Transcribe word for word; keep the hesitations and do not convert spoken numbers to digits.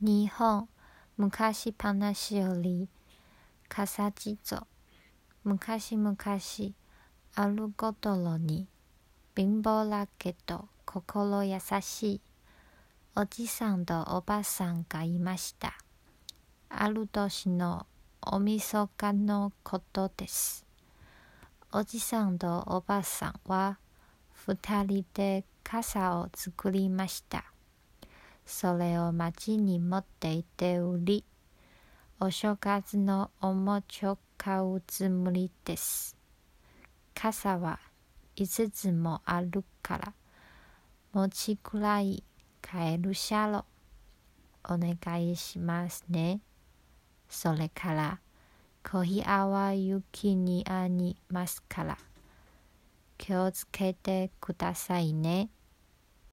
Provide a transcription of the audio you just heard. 日本昔話よりかさじぞ昔々あるごとろに貧乏だけど心優しいおじさんとおばさんがいました。ある年のおみそかのことです。おじさんとおばさんは二人で傘を作りました。それを町に持っていて売り、お正月のおもちゃを買うつもりです。傘は五つもあるから、持ちくらい買えるシャロ。お願いしますね。それから、小日は雪にありますから、気をつけてくださいね。